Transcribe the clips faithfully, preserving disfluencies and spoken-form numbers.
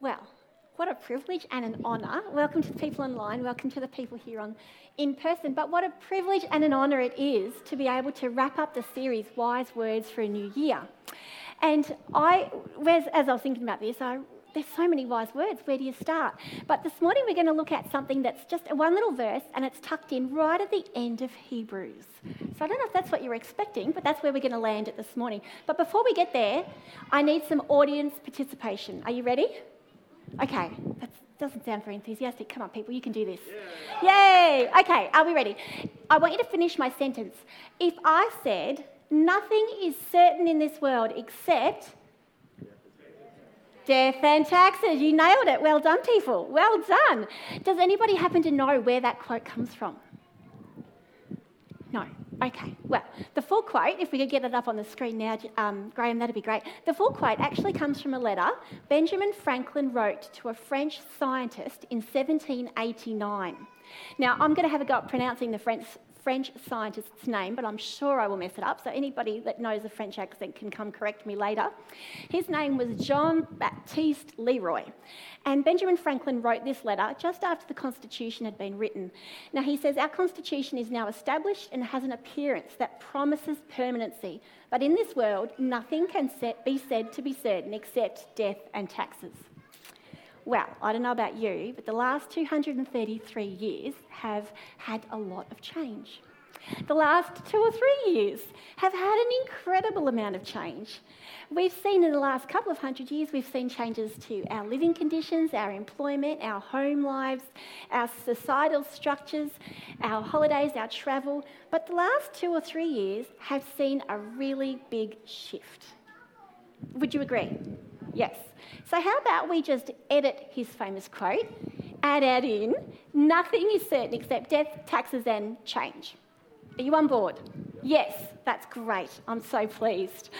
Well, what a privilege and an honour. Welcome to the people online. Welcome to the people here on in person. But what a privilege and an honour it is to be able to wrap up the series, Wise Words for a New Year. And I, as, as I was thinking about this, I there's so many wise words. Where do you start? But this morning we're going to look at something that's just one little verse, and it's tucked in right at the end of Hebrews. So I don't know if that's what you were expecting, but that's where we're going to land it this morning. But before we get there, I need some audience participation. Are you ready? Okay. That doesn't sound very enthusiastic. Come on, people. You can do this. Yeah. Yay. Okay. Are we ready? I want you to finish my sentence. If I said, nothing is certain in this world except... death and taxes. You nailed it. Well done, people. Well done. Does anybody happen to know where that quote comes from? No. Okay. Well, the full quote, if we could get it up on the screen now, um, Graham, that'd be great. The full quote actually comes from a letter Benjamin Franklin wrote to a French scientist in seventeen eighty-nine. Now, I'm going to have a go at pronouncing the French French scientist's name, but I'm sure I will mess it up, so anybody that knows a French accent can come correct me later. His name was Jean-Baptiste Leroy, and Benjamin Franklin wrote this letter just after the Constitution had been written. Now he says, our Constitution is now established and has an appearance that promises permanency, but in this world nothing can be said to be certain except death and taxes. Well, I don't know about you, but the last two hundred thirty-three years have had a lot of change. The last two or three years have had an incredible amount of change. We've seen in the last couple of hundred years, we've seen changes to our living conditions, our employment, our home lives, our societal structures, our holidays, our travel. But the last two or three years have seen a really big shift. Would you agree? Yes. So how about we just edit his famous quote, add, add in, nothing is certain except death, taxes and change. Are you on board? Yes, that's great. I'm so pleased.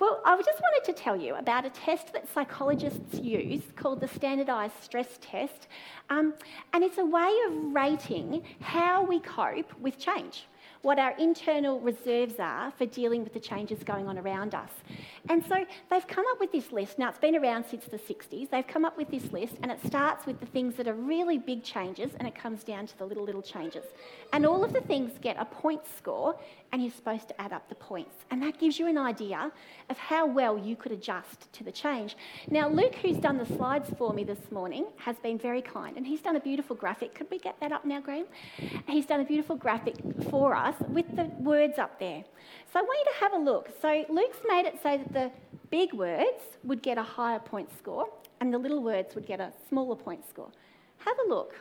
Well, I just wanted to tell you about a test that psychologists use called the standardised stress test, um, and it's a way of rating how we cope with change, what our internal reserves are for dealing with the changes going on around us. And so they've come up with this list. Now, it's been around since the sixties. They've come up with this list, and it starts with the things that are really big changes, and it comes down to the little, little changes. And all of the things get a point score, and you're supposed to add up the points. And that gives you an idea of how well you could adjust to the change. Now, Luke, who's done the slides for me this morning, has been very kind, and he's done a beautiful graphic. Could we get that up now, Graham? He's done a beautiful graphic for us with the words up there. So I want you to have a look. So Luke's made it so that the big words would get a higher point score and the little words would get a smaller point score. Have a look.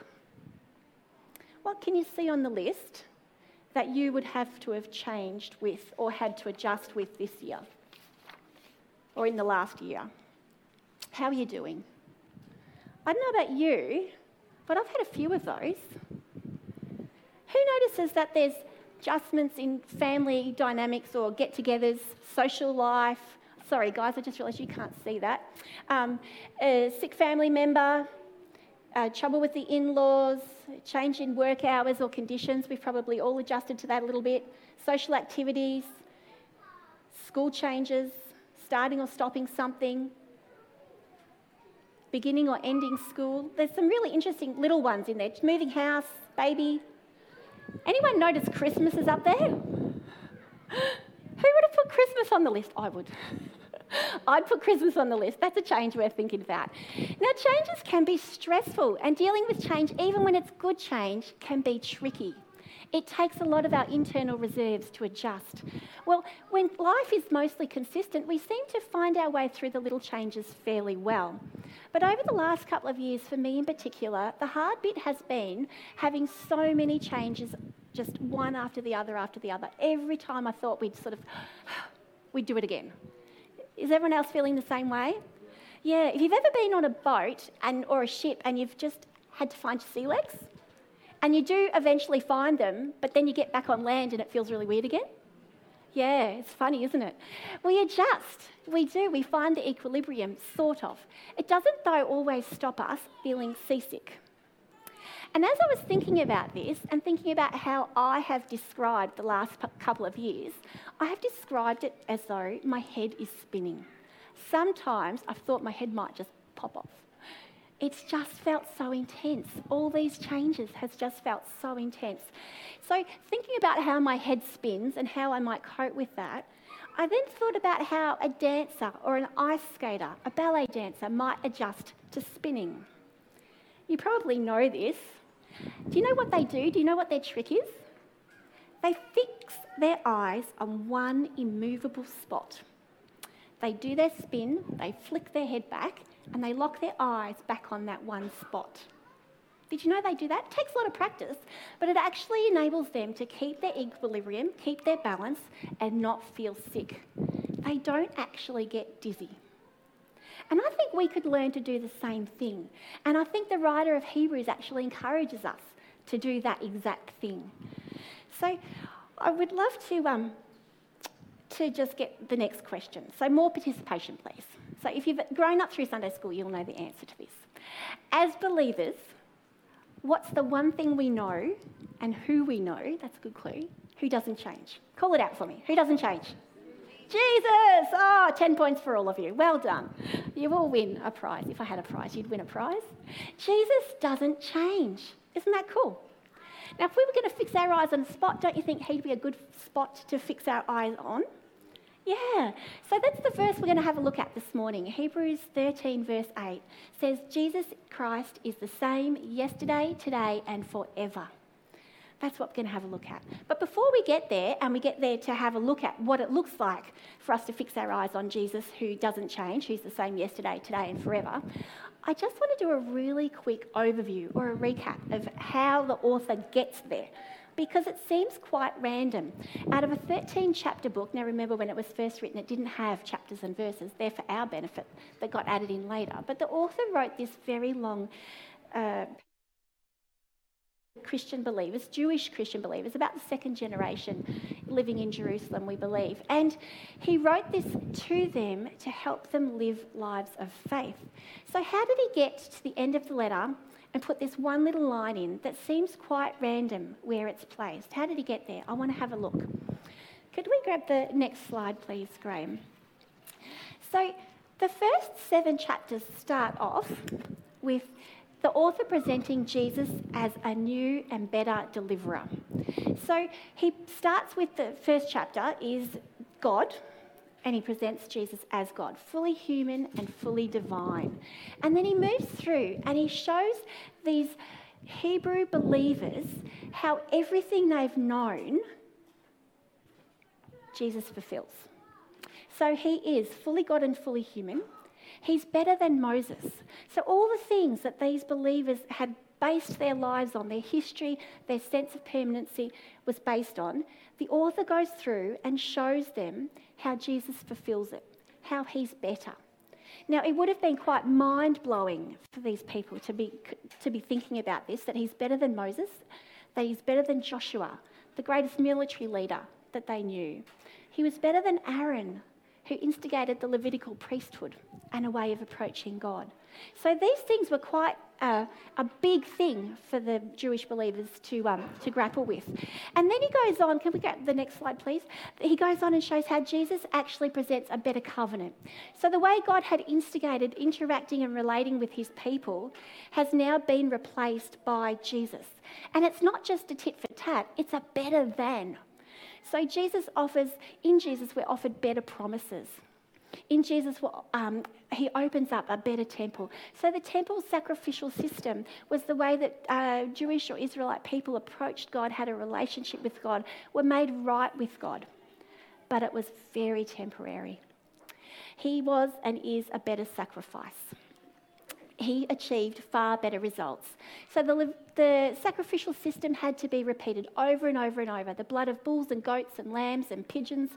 What can you see on the list that you would have to have changed with or had to adjust with this year or in the last year? How are you doing? I don't know about you, but I've had a few of those. Who notices that there's adjustments in family dynamics or get-togethers, social life? Sorry, guys, I just realised you can't see that. Um, a sick family member, uh, trouble with the in-laws, change in work hours or conditions. We've probably all adjusted to that a little bit. Social activities, school changes, starting or stopping something, beginning or ending school. There's some really interesting little ones in there. Moving house, baby. Anyone notice Christmas is up there? Who would have put Christmas on the list? I would. I'd put Christmas on the list. That's a change worth thinking about. Now, changes can be stressful, and dealing with change, even when it's good change, can be tricky. It takes a lot of our internal reserves to adjust. Well, when life is mostly consistent, we seem to find our way through the little changes fairly well. But over the last couple of years, for me in particular, the hard bit has been having so many changes, just one after the other after the other. Every time I thought we'd sort of, we'd do it again. Is everyone else feeling the same way? Yeah, if you've ever been on a boat and or a ship and you've just had to find your sea legs, and you do eventually find them, but then you get back on land and it feels really weird again. Yeah, it's funny, isn't it? We adjust. We do. We find the equilibrium, sort of. It doesn't, though, always stop us feeling seasick. And as I was thinking about this and thinking about how I have described the last couple of years, I have described it as though my head is spinning. Sometimes I've thought my head might just pop off. It's just felt so intense. All these changes has just felt so intense. So thinking about how my head spins and how I might cope with that, I then thought about how a dancer or an ice skater, a ballet dancer, might adjust to spinning. You probably know this. Do you know what they do? Do you know what their trick is? They fix their eyes on one immovable spot. They do their spin, they flick their head back, and they lock their eyes back on that one spot. Did you know they do that? It takes a lot of practice, but it actually enables them to keep their equilibrium, keep their balance, and not feel sick. They don't actually get dizzy. And I think we could learn to do the same thing. And I think the writer of Hebrews actually encourages us to do that exact thing. So I would love to um, to just get the next question. So more participation, please. So if you've grown up through Sunday school, you'll know the answer to this. As believers, what's the one thing we know and who we know? That's a good clue. Who doesn't change? Call it out for me. Who doesn't change? Jesus! Oh, ten points for all of you. Well done. You all win a prize. If I had a prize, you'd win a prize. Jesus doesn't change. Isn't that cool? Now, if we were going to fix our eyes on a spot, don't you think he'd be a good spot to fix our eyes on? Yeah. So that's the verse we're going to have a look at this morning. Hebrews thirteen, verse eight says, Jesus Christ is the same yesterday, today, and forever. That's what we're going to have a look at. But before we get there, and we get there to have a look at what it looks like for us to fix our eyes on Jesus, who doesn't change, who's the same yesterday, today, and forever, I just want to do a really quick overview or a recap of how the author gets there, because it seems quite random. Out of a thirteen-chapter book, now remember when it was first written, it didn't have chapters and verses, they're for our benefit, that got added in later. But the author wrote this very long uh, Christian believers, Jewish Christian believers, about the second generation living in Jerusalem, we believe. And he wrote this to them to help them live lives of faith. So how did he get to the end of the letter and put this one little line in that seems quite random where it's placed? How did he get there? I want to have a look. Could we grab the next slide, please, Graham? So the first seven chapters start off with the author presenting Jesus as a new and better deliverer. So he starts with the first chapter is God, and he presents Jesus as God, fully human and fully divine. And then he moves through and he shows these Hebrew believers how everything they've known, Jesus fulfills. So he is fully God and fully human. He's better than Moses. So all the things that these believers had based their lives on, their history, their sense of permanency was based on, the author goes through and shows them how Jesus fulfills it, how he's better. Now, it would have been quite mind-blowing for these people to be to be thinking about this, that he's better than Moses, that he's better than Joshua, the greatest military leader that they knew. He was better than Aaron, who instigated the Levitical priesthood and a way of approaching God. So these things were quite a, a big thing for the Jewish believers to um, to grapple with. And then he goes on, can we get the next slide, please? He goes on and shows how Jesus actually presents a better covenant. So the way God had instigated interacting and relating with his people has now been replaced by Jesus. And it's not just a tit for tat, it's a better than. So Jesus offers, in Jesus we're offered better promises. In Jesus um, he opens up a better temple. So the temple sacrificial system was the way that uh, Jewish or Israelite people approached God, had a relationship with God, were made right with God. But it was very temporary. He was and is a better sacrifice. He achieved far better results. So the, the sacrificial system had to be repeated over and over and over. The blood of bulls and goats and lambs and pigeons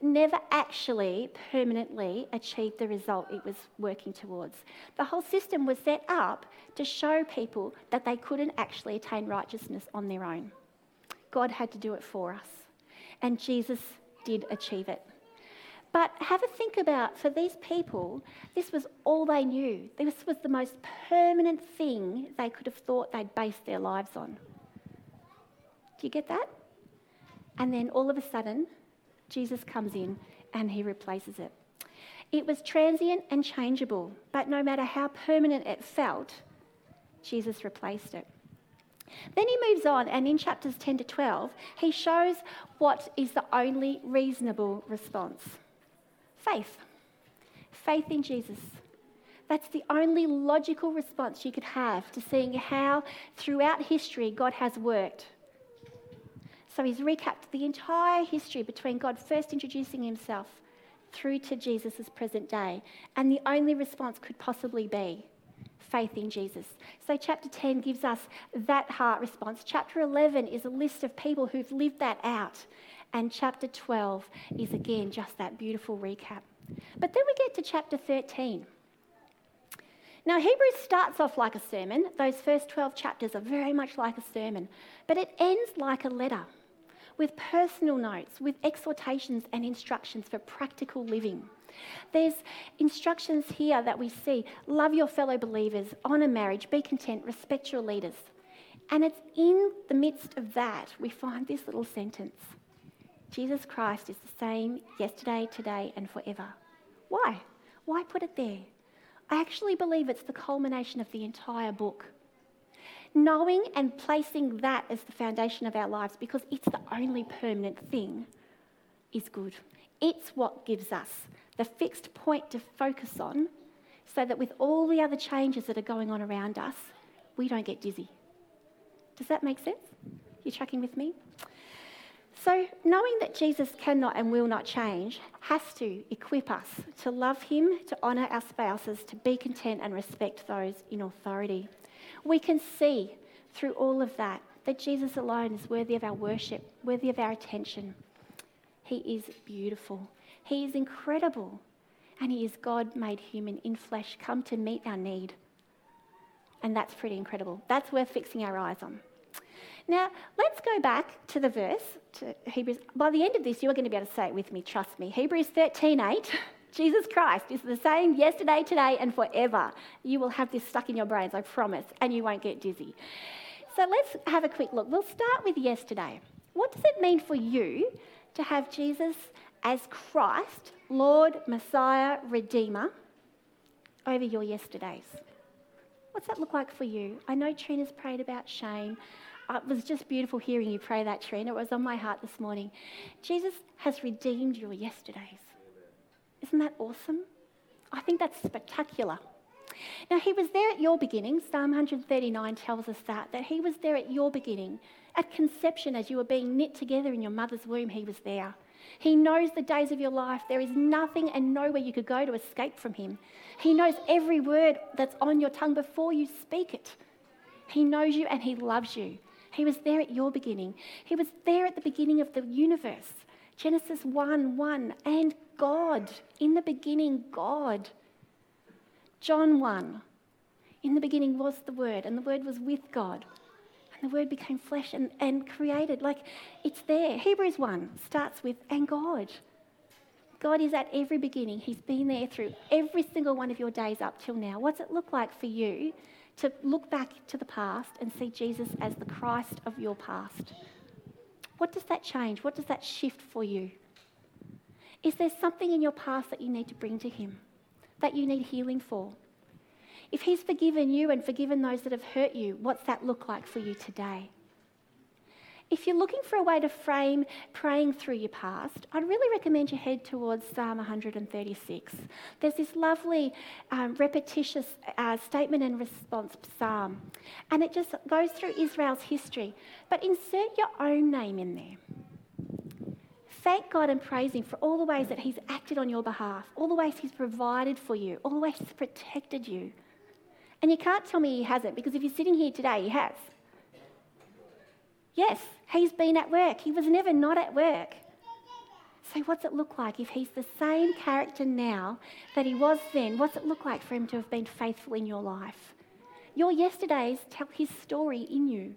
never actually permanently achieved the result it was working towards. The whole system was set up to show people that they couldn't actually attain righteousness on their own. God had to do it for us, and Jesus did achieve it. But have a think about, for these people, this was all they knew. This was the most permanent thing they could have thought they'd based their lives on. Do you get that? And then all of a sudden, Jesus comes in and he replaces it. It was transient and changeable, but no matter how permanent it felt, Jesus replaced it. Then he moves on, and in chapters ten to twelve, he shows what is the only reasonable response. Faith. Faith in Jesus. That's the only logical response you could have to seeing how throughout history God has worked. So he's recapped the entire history between God first introducing himself through to Jesus' present day, and the only response could possibly be faith in Jesus. So chapter ten gives us that heart response. Chapter eleven is a list of people who've lived that out. And chapter twelve is again just that beautiful recap. But then we get to chapter thirteen. Now, Hebrews starts off like a sermon. Those first twelve chapters are very much like a sermon. But it ends like a letter, with personal notes, with exhortations and instructions for practical living. There's instructions here that we see. Love your fellow believers, honour marriage, be content, respect your leaders. And it's in the midst of that we find this little sentence. Jesus Christ is the same yesterday, today and forever. Why? Why put it there? I actually believe it's the culmination of the entire book. Knowing and placing that as the foundation of our lives, because it's the only permanent thing, is good. It's what gives us the fixed point to focus on, so that with all the other changes that are going on around us, we don't get dizzy. Does that make sense? You're tracking with me? So knowing that Jesus cannot and will not change has to equip us to love him, to honour our spouses, to be content and respect those in authority. We can see through all of that that Jesus alone is worthy of our worship, worthy of our attention. He is beautiful. He is incredible. And he is God made human in flesh, come to meet our need. And that's pretty incredible. That's worth fixing our eyes on. Now, let's go back to the verse, to Hebrews. By the end of this, you are going to be able to say it with me, trust me. Hebrews thirteen eight, Jesus Christ is the same yesterday, today, and forever. You will have this stuck in your brains, I promise, and you won't get dizzy. So let's have a quick look. We'll start with yesterday. What does it mean for you to have Jesus as Christ, Lord, Messiah, Redeemer, over your yesterdays? What's that look like for you? I know Trina's prayed about shame. It was just beautiful hearing you pray that, Trina. It was on my heart this morning. Jesus has redeemed your yesterdays. Isn't that awesome? I think that's spectacular. Now, he was there at your beginning. Psalm one thirty-nine tells us that, that he was there at your beginning. At conception, as you were being knit together in your mother's womb, he was there. He knows the days of your life. There is nothing and nowhere you could go to escape from him. He knows every word that's on your tongue before you speak it. He knows you and he loves you. He was there at your beginning. He was there at the beginning of the universe. Genesis one one, and God. In the beginning, God. John one, in the beginning was the Word, and the Word was with God. And the Word became flesh and, and created. Like, it's there. Hebrews one starts with, and God. God is at every beginning. He's been there through every single one of your days up till now. What's it look like for you to look back to the past and see Jesus as the Christ of your past? What does that change? What does that shift for you? Is there something in your past that you need to bring to him, that you need healing for? If he's forgiven you and forgiven those that have hurt you, what's that look like for you today? If you're looking for a way to frame praying through your past, I'd really recommend you head towards Psalm one thirty-six. There's this lovely um, repetitious uh, statement and response psalm, and it just goes through Israel's history. But insert your own name in there. Thank God and praise him for all the ways that he's acted on your behalf, all the ways he's provided for you, all the ways he's protected you. And you can't tell me he hasn't, because if you're sitting here today, he has. Yes, he's been at work. He was never not at work. So what's it look like if he's the same character now that he was then? What's it look like for him to have been faithful in your life? Your yesterdays tell his story in you,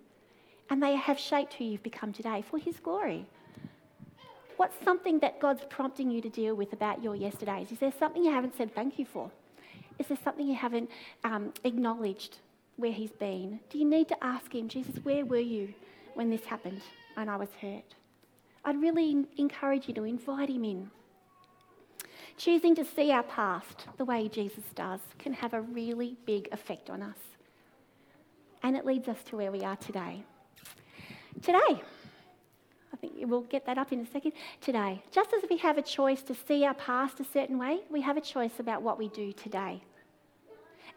and they have shaped who you've become today for his glory. What's something that God's prompting you to deal with about your yesterdays? Is there something you haven't said thank you for? Is there something you haven't um, acknowledged where he's been? Do you need to ask him, Jesus, where were you when this happened and I was hurt? I'd really encourage you to invite him in. Choosing to see our past the way Jesus does can have a really big effect on us. And it leads us to where we are today. Today, I think we'll get that up in a second. Today, just as we have a choice to see our past a certain way, we have a choice about what we do today.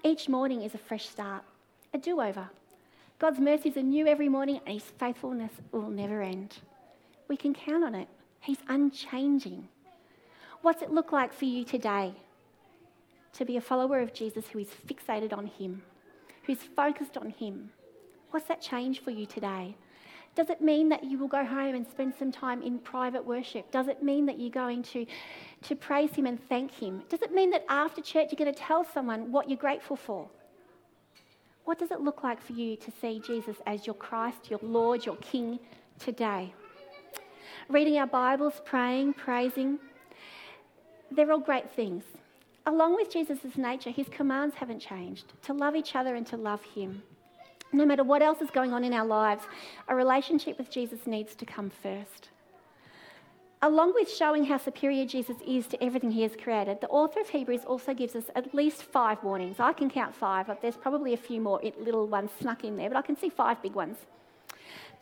Each morning is a fresh start, a do-over. God's mercies are new every morning, and his faithfulness will never end. We can count on it. He's unchanging. What's it look like for you today to be a follower of Jesus who is fixated on him, who's focused on him? What's that change for you today? Does it mean that you will go home and spend some time in private worship? Does it mean that you're going to, to praise him and thank him? Does it mean that after church you're going to tell someone what you're grateful for? What does it look like for you to see Jesus as your Christ, your Lord, your King today? Reading our Bibles, praying, praising, they're all great things. Along with Jesus' nature, his commands haven't changed, to love each other and to love him. No matter what else is going on in our lives, a relationship with Jesus needs to come first. Along with showing how superior Jesus is to everything he has created, the author of Hebrews also gives us at least five warnings. I can count five, but there's probably a few more little ones snuck in there, but I can see five big ones.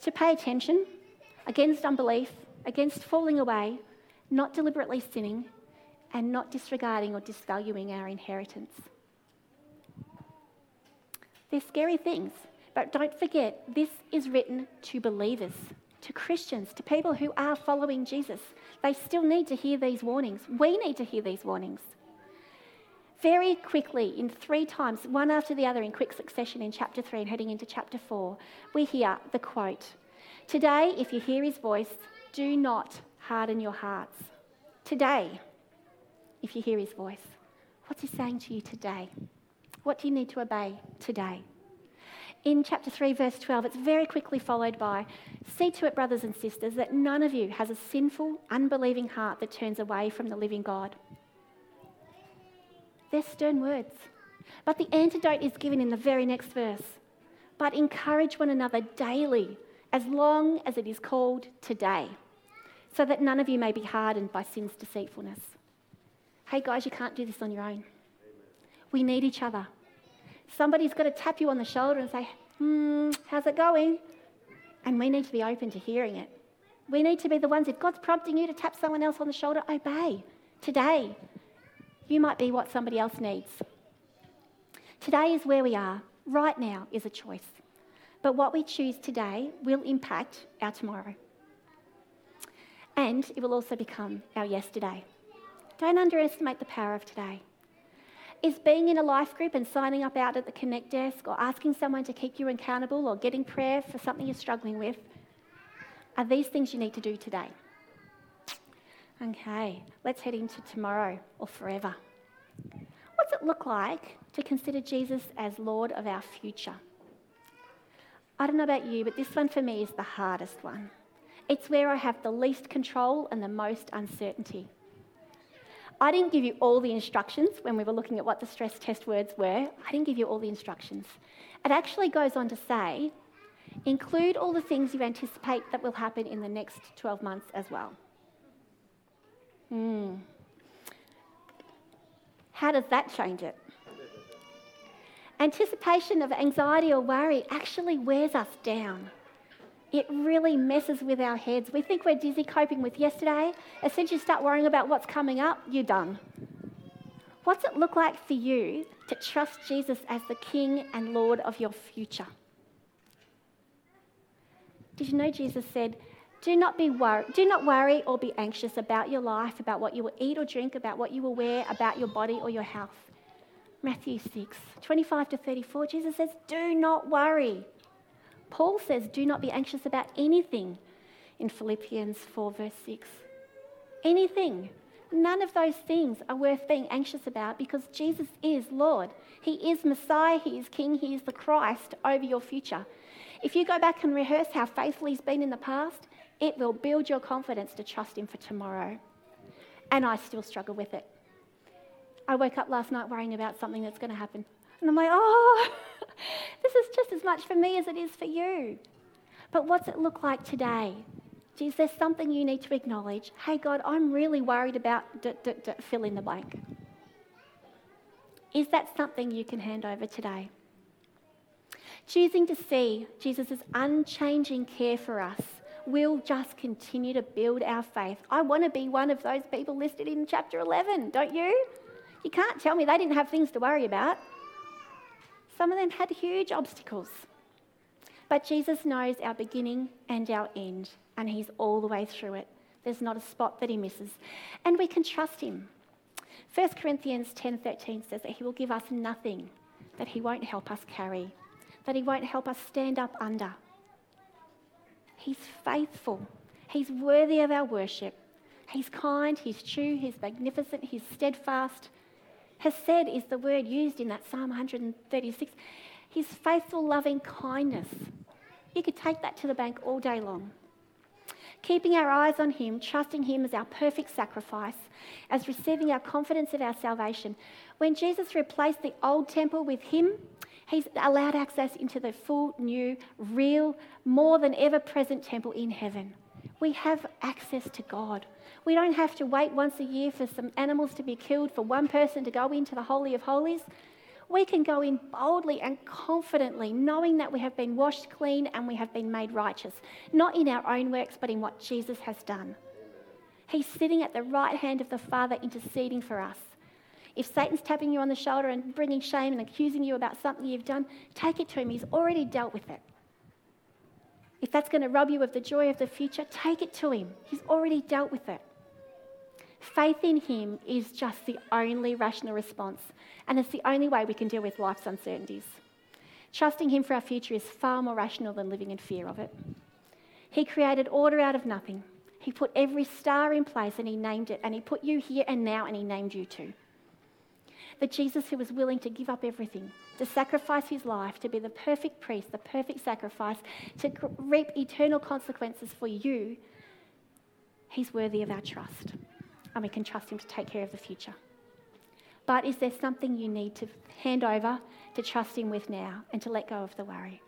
To pay attention, against unbelief, against falling away, not deliberately sinning, and not disregarding or disvaluing our inheritance. They're scary things, but don't forget, this is written to believers, to Christians, to people who are following Jesus. They still need to hear these warnings. We need to hear these warnings. Very quickly, in three times, one after the other in quick succession in chapter three and heading into chapter four, we hear the quote, "Today, if you hear his voice, do not harden your hearts." Today, if you hear his voice, what's he saying to you today? What do you need to obey today? In chapter three, verse twelve, it's very quickly followed by, "See to it, brothers and sisters, that none of you has a sinful, unbelieving heart that turns away from the living God." They're stern words, but the antidote is given in the very next verse. "But encourage one another daily, as long as it is called today, so that none of you may be hardened by sin's deceitfulness." Hey guys, you can't do this on your own. We need each other. Somebody's got to tap you on the shoulder and say, hmm, how's it going? And we need to be open to hearing it. We need to be the ones, if God's prompting you to tap someone else on the shoulder, obey. Today, you might be what somebody else needs. Today is where we are. Right now is a choice. But what we choose today will impact our tomorrow. And it will also become our yesterday. Don't underestimate the power of today. Is being in a life group and signing up out at the Connect desk or asking someone to keep you accountable or getting prayer for something you're struggling with, are these things you need to do today? Okay, let's head into tomorrow or forever. What's it look like to consider Jesus as Lord of our future? I don't know about you, but this one for me is the hardest one. It's where I have the least control and the most uncertainty. I didn't give you all the instructions when we were looking at what the stress test words were. I didn't give you all the instructions. It actually goes on to say, include all the things you anticipate that will happen in the next twelve months as well. Hmm. How does that change it? Anticipation of anxiety or worry actually wears us down. It really messes with our heads. We think we're busy coping with yesterday. As soon as you start worrying about what's coming up, you're done. What's it look like for you to trust Jesus as the King and Lord of your future? Did you know Jesus said, do not be wor- do not worry or be anxious about your life, about what you will eat or drink, about what you will wear, about your body or your health. Matthew six, twenty-five to thirty-four, Jesus says, do not worry. Paul says, do not be anxious about anything in Philippians four, verse six. Anything. None of those things are worth being anxious about because Jesus is Lord. He is Messiah. He is King. He is the Christ over your future. If you go back and rehearse how faithful he's been in the past, it will build your confidence to trust him for tomorrow. And I still struggle with it. I woke up last night worrying about something that's going to happen. And I'm like, oh, this is just as much for me as it is for you. But what's it look like today Geez, there's something you need to acknowledge. Hey, God, I'm really worried about d- d- d- fill in the blank. Is that something you can hand over today? Choosing to see Jesus' unchanging care for us will just continue to build our faith. I want to be one of those people listed in chapter eleven, don't you? You can't tell me they didn't have things to worry about. Some of them had huge obstacles. But Jesus knows our beginning and our end, and he's all the way through it. There's not a spot that he misses. And we can trust him. First Corinthians ten thirteen says that he will give us nothing that he won't help us carry, that he won't help us stand up under. He's faithful. He's worthy of our worship. He's kind, he's true, he's magnificent, he's steadfast. Chesed is the word used in that Psalm one thirty-six. His faithful, loving kindness. You could take that to the bank all day long. Keeping our eyes on him, trusting him as our perfect sacrifice, as receiving our confidence of our salvation. When Jesus replaced the old temple with him, he's allowed access into the full, new, real, more than ever present temple in heaven. We have access to God. We don't have to wait once a year for some animals to be killed, for one person to go into the Holy of Holies. We can go in boldly and confidently, knowing that we have been washed clean and we have been made righteous, not in our own works, but in what Jesus has done. He's sitting at the right hand of the Father, interceding for us. If Satan's tapping you on the shoulder and bringing shame and accusing you about something you've done, take it to him. He's already dealt with it. If that's going to rob you of the joy of the future, take it to him. He's already dealt with it. Faith in him is just the only rational response, and it's the only way we can deal with life's uncertainties. Trusting him for our future is far more rational than living in fear of it. He created order out of nothing. He put every star in place and he named it, and he put you here and now and he named you too. The Jesus who was willing to give up everything, to sacrifice his life, to be the perfect priest, the perfect sacrifice, to reap eternal consequences for you, he's worthy of our trust. And we can trust him to take care of the future. But is there something you need to hand over, to trust him with now, and to let go of the worry?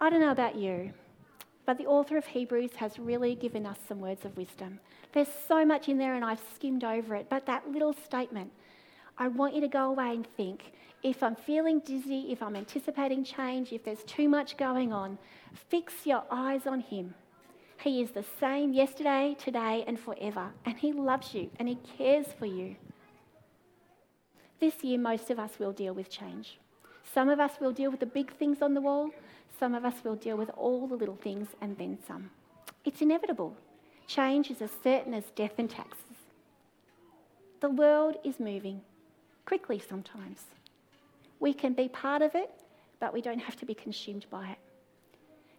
I don't know about you, but the author of Hebrews has really given us some words of wisdom. There's so much in there and I've skimmed over it, but that little statement, I want you to go away and think, if I'm feeling dizzy, if I'm anticipating change, if there's too much going on, fix your eyes on him. He is the same yesterday, today, and forever. And he loves you and he cares for you. This year, most of us will deal with change. Some of us will deal with the big things on the wall. Some of us will deal with all the little things and then some. It's inevitable. Change is as certain as death and taxes. The world is moving quickly sometimes. We can be part of it, but we don't have to be consumed by it.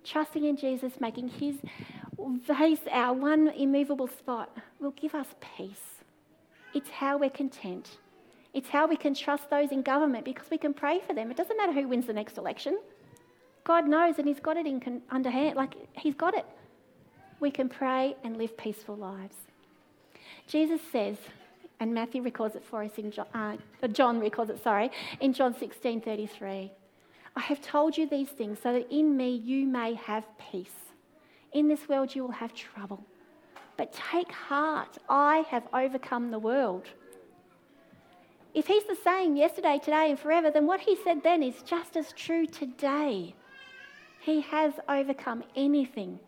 Trusting in Jesus, making his face our one immovable spot, will give us peace. It's how we're content. It's how we can trust those in government because we can pray for them. It doesn't matter who wins the next election. God knows and he's got it in con- underhand, like he's got it. We can pray and live peaceful lives. Jesus says, and Matthew records it for us in John, uh, John records it, sorry, in John sixteen thirty-three. I have told you these things so that in me you may have peace. In this world you will have trouble. But take heart, I have overcome the world. If he's the same yesterday, today and forever, then what he said then is just as true today. He has overcome anything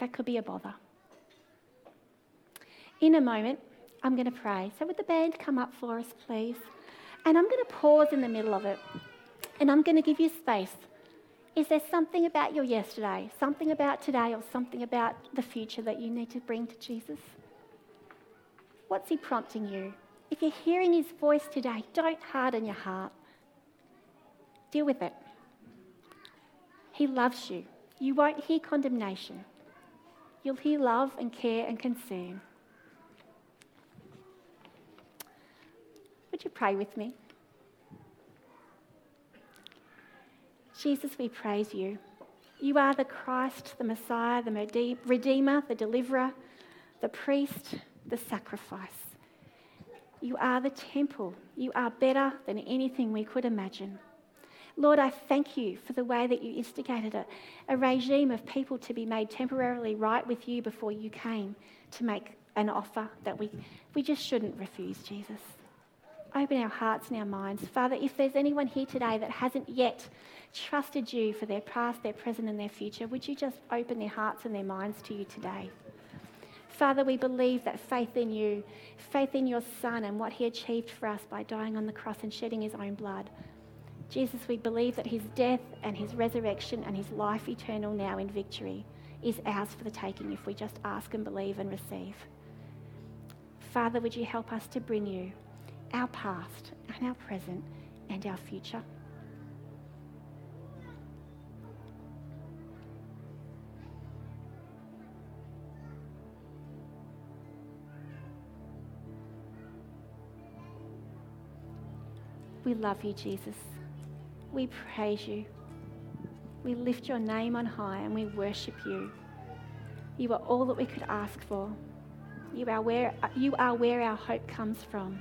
that could be a bother. In a moment, I'm going to pray. So would the band come up for us, please? And I'm going to pause in the middle of it. And I'm going to give you space. Is there something about your yesterday, something about today, or something about the future that you need to bring to Jesus? What's he prompting you? If you're hearing his voice today, don't harden your heart. Deal with it. He loves you. You won't hear condemnation. You'll hear love and care and concern. Would you pray with me? Jesus, we praise you. You are the Christ, the Messiah, the Redeemer, the Deliverer, the Priest, the Sacrifice. You are the temple. You are better than anything we could imagine. Lord, I thank you for the way that you instigated a, a regime of people to be made temporarily right with you before you came to make an offer that we, we just shouldn't refuse, Jesus. Open our hearts and our minds. Father, if there's anyone here today that hasn't yet trusted you for their past, their present and their future, would you just open their hearts and their minds to you today? Father, we believe that faith in you, faith in your Son and what he achieved for us by dying on the cross and shedding his own blood. Jesus, we believe that his death and his resurrection and his life eternal now in victory is ours for the taking if we just ask and believe and receive. Father, would you help us to bring you our past and our present and our future. We love you, Jesus. We praise you. We lift your name on high and we worship you. You are all that we could ask for. You are where, you are where our hope comes from.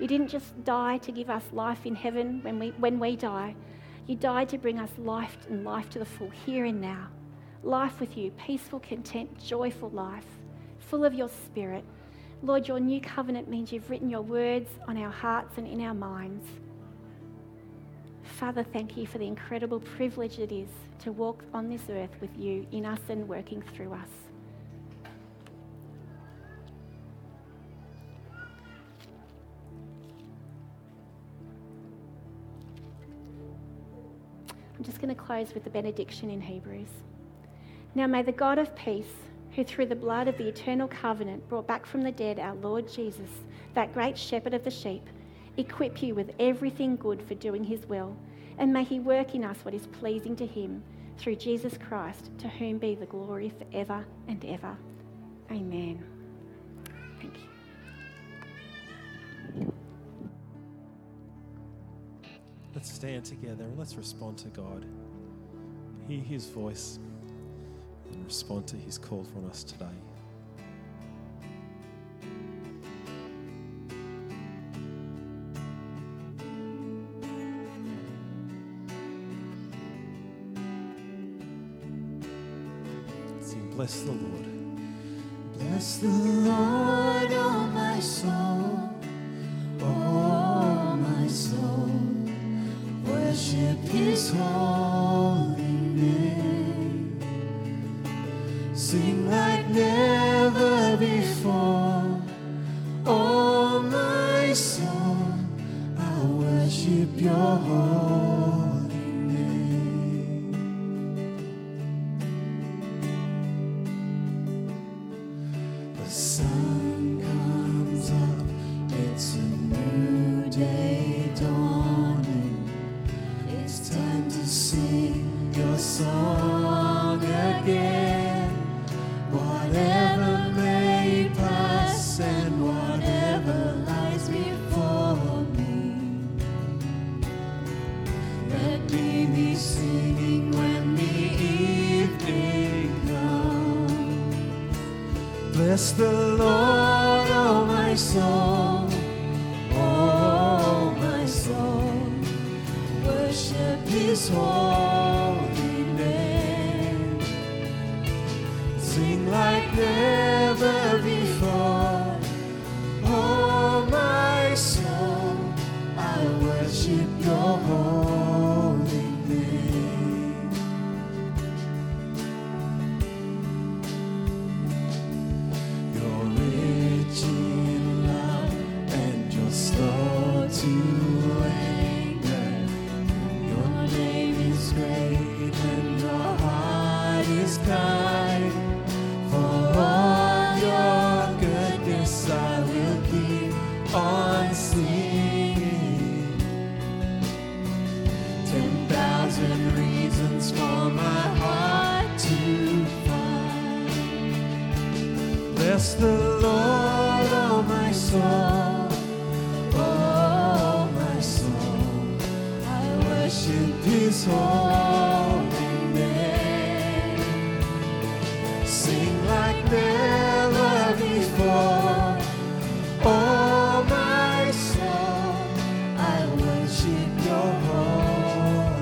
You didn't just die to give us life in heaven when we when we die. You died to bring us life and life to the full here and now. Life with you, peaceful, content, joyful life, full of your Spirit. Lord, your new covenant means you've written your words on our hearts and in our minds. Father, thank you for the incredible privilege it is to walk on this earth with you in us and working through us. I'm just going to close with the benediction in Hebrews. Now may the God of peace, who through the blood of the eternal covenant brought back from the dead our Lord Jesus, that great shepherd of the sheep, equip you with everything good for doing his will, and may he work in us what is pleasing to him, through Jesus Christ, to whom be the glory forever and ever. Amen. Thank you. Let's stand together and let's respond to God. Hear his voice and respond to his call from us today. Let's sing, bless the Lord. Bless the Lord, oh my soul, oh my soul. Worship his holy name. Sing like never before. Oh, my soul, I worship your holy name. The sun comes up, it's a new day dawning. It's time to sing your song again. Whatever may pass and whatever lies before me, let me be singing when the evening comes. Bless the Lord, oh my soul, oh my soul. Worship his holy name. Sing like never before. Oh, my soul, I worship your holy name. You're rich in love and you're slow to anger. Great and your heart is kind. For all your goodness I will keep on singing. Ten thousand reasons for my heart to find. Bless the Lord, oh my soul, oh my soul. I worship his holy name. Sing like never before. Oh, my soul, I worship your holy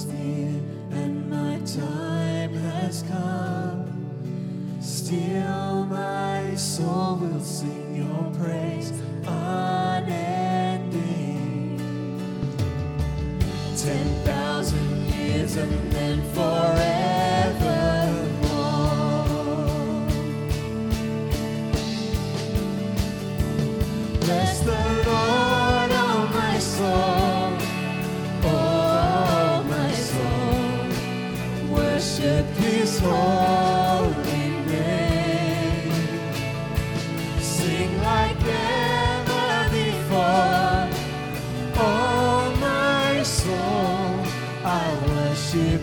draws near and my time has come, still my soul will sing your praise unending. Ten thousand years and then forever. Bless the Lord, oh my soul, oh my soul, worship his holy name. Sing like never before, oh my soul, I worship